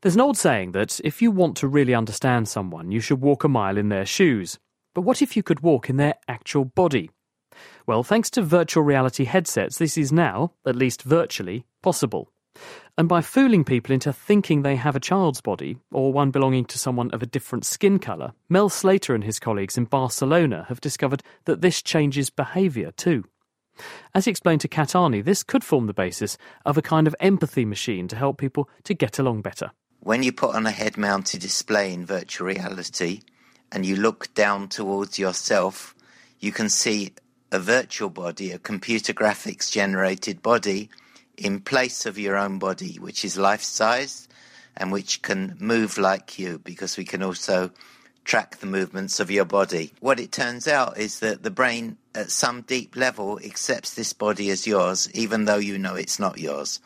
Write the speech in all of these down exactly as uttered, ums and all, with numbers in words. There's an old saying that if you want to really understand someone, you should walk a mile in their shoes. But what if you could walk in their actual body? Well, thanks to virtual reality headsets, this is now, at least virtually, possible. And by fooling people into thinking they have a child's body, or one belonging to someone of a different skin colour, Mel Slater and his colleagues in Barcelona have discovered that this changes behaviour too. As explained to Kat Arney, this could form the basis of a kind of empathy machine to help people to get along better. When you put on a head-mounted display in virtual reality and you look down towards yourself, you can see a virtual body, a computer graphics-generated body in place of your own body, which is life-sized and which can move like you, because we can also track the movements of your body. What it turns out is that the brain, at some deep level, accepts this body as yours, even though you know it's not yours.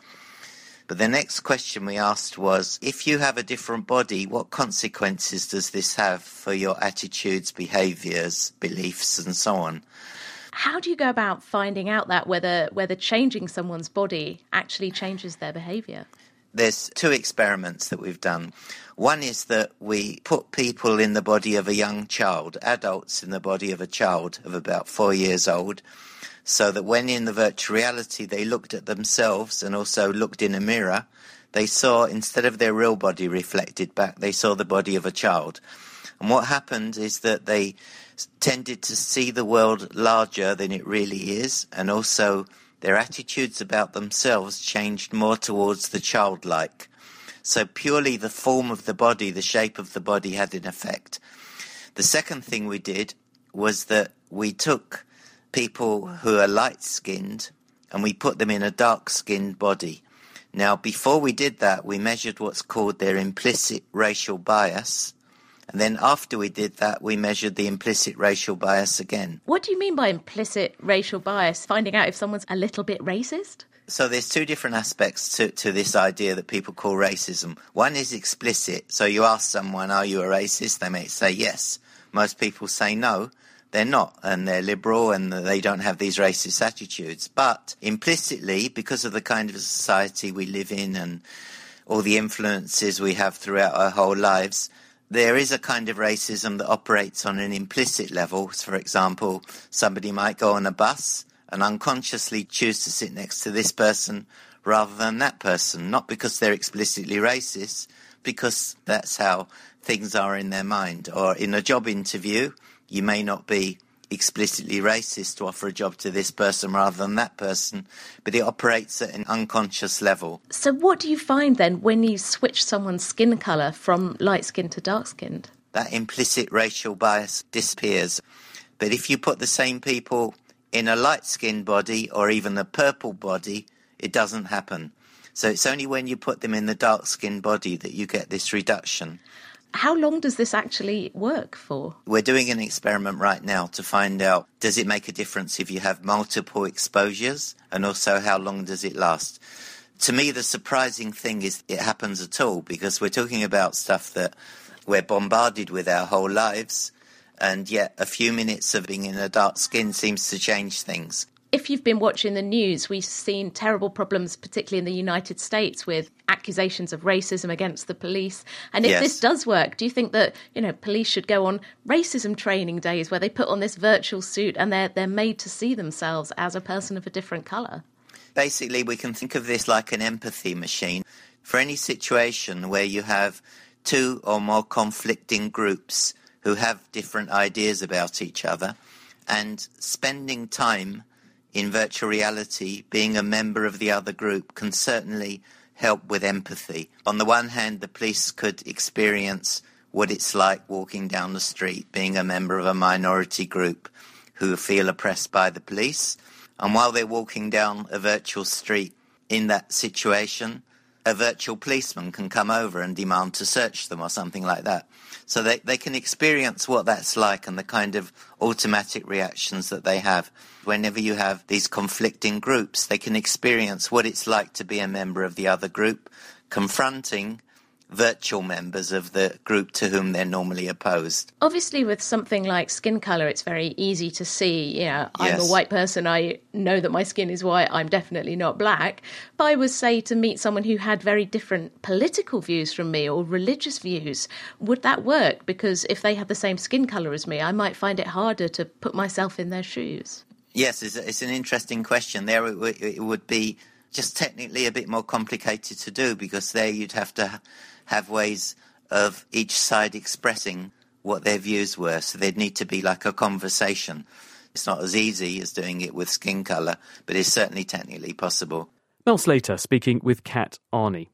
But the next question we asked was, if you have a different body, what consequences does this have for your attitudes, behaviours, beliefs and so on? How do you go about finding out that whether whether changing someone's body actually changes their behaviour? There's two experiments that we've done. One is that we put people in the body of a young child, adults in the body of a child of about four years old, so that when in the virtual reality they looked at themselves and also looked in a mirror, they saw, instead of their real body reflected back, they saw the body of a child. And what happened is that they tended to see the world larger than it really is, and also their attitudes about themselves changed more towards the childlike. So purely the form of the body, the shape of the body had an effect. The second thing we did was that we took people who are light-skinned and we put them in a dark-skinned body. Now, before we did that, we measured what's called their implicit racial bias, and then after we did that, we measured the implicit racial bias again. What do you mean by implicit racial bias? Finding out if someone's a little bit racist? So there's two different aspects to, to this idea that people call racism. One is explicit. So you ask someone, are you a racist? They may say yes. Most people say no. They're not, and they're liberal, and they don't have these racist attitudes. But implicitly, because of the kind of society we live in and all the influences we have throughout our whole lives, there is a kind of racism that operates on an implicit level. For example, somebody might go on a bus and unconsciously choose to sit next to this person rather than that person, not because they're explicitly racist, because that's how things are in their mind. Or in a job interview, you may not be explicitly racist to offer a job to this person rather than that person, but it operates at an unconscious level. So what do you find then when you switch someone's skin colour from light skin to dark skinned? That implicit racial bias disappears. But if you put the same people in a light skinned body or even a purple body, it doesn't happen. So it's only when you put them in the dark skinned body that you get this reduction. How long does this actually work for? We're doing an experiment right now to find out, does it make a difference if you have multiple exposures, and also how long does it last? To me, the surprising thing is it happens at all, because we're talking about stuff that we're bombarded with our whole lives, and yet a few minutes of being in a dark skin seems to change things. If you've been watching the news, we've seen terrible problems, particularly in the United States, with accusations of racism against the police. And if yes. this does work, do you think that, you know, police should go on racism training days where they put on this virtual suit and they're they're made to see themselves as a person of a different colour? Basically, we can think of this like an empathy machine. For any situation where you have two or more conflicting groups who have different ideas about each other, and spending time in virtual reality, being a member of the other group can certainly help with empathy. On the one hand, the police could experience what it's like walking down the street, being a member of a minority group who feel oppressed by the police. And while they're walking down a virtual street in that situation, a virtual policeman can come over and demand to search them or something like that. So they, they can experience what that's like and the kind of automatic reactions that they have. Whenever you have these conflicting groups, they can experience what it's like to be a member of the other group, confronting virtual members of the group to whom they're normally opposed. Obviously, with something like skin colour, it's very easy to see, you know, yes. I'm a white person, I know that my skin is white, I'm definitely not black. If I was, say, to meet someone who had very different political views from me or religious views, would that work? Because if they had the same skin colour as me, I might find it harder to put myself in their shoes. Yes, it's, it's an interesting question. There it, w- it would be just technically a bit more complicated to do, because there you'd have to have ways of each side expressing what their views were. So there'd need to be like a conversation. It's not as easy as doing it with skin colour, but it's certainly technically possible. Mel Slater speaking with Kat Arney.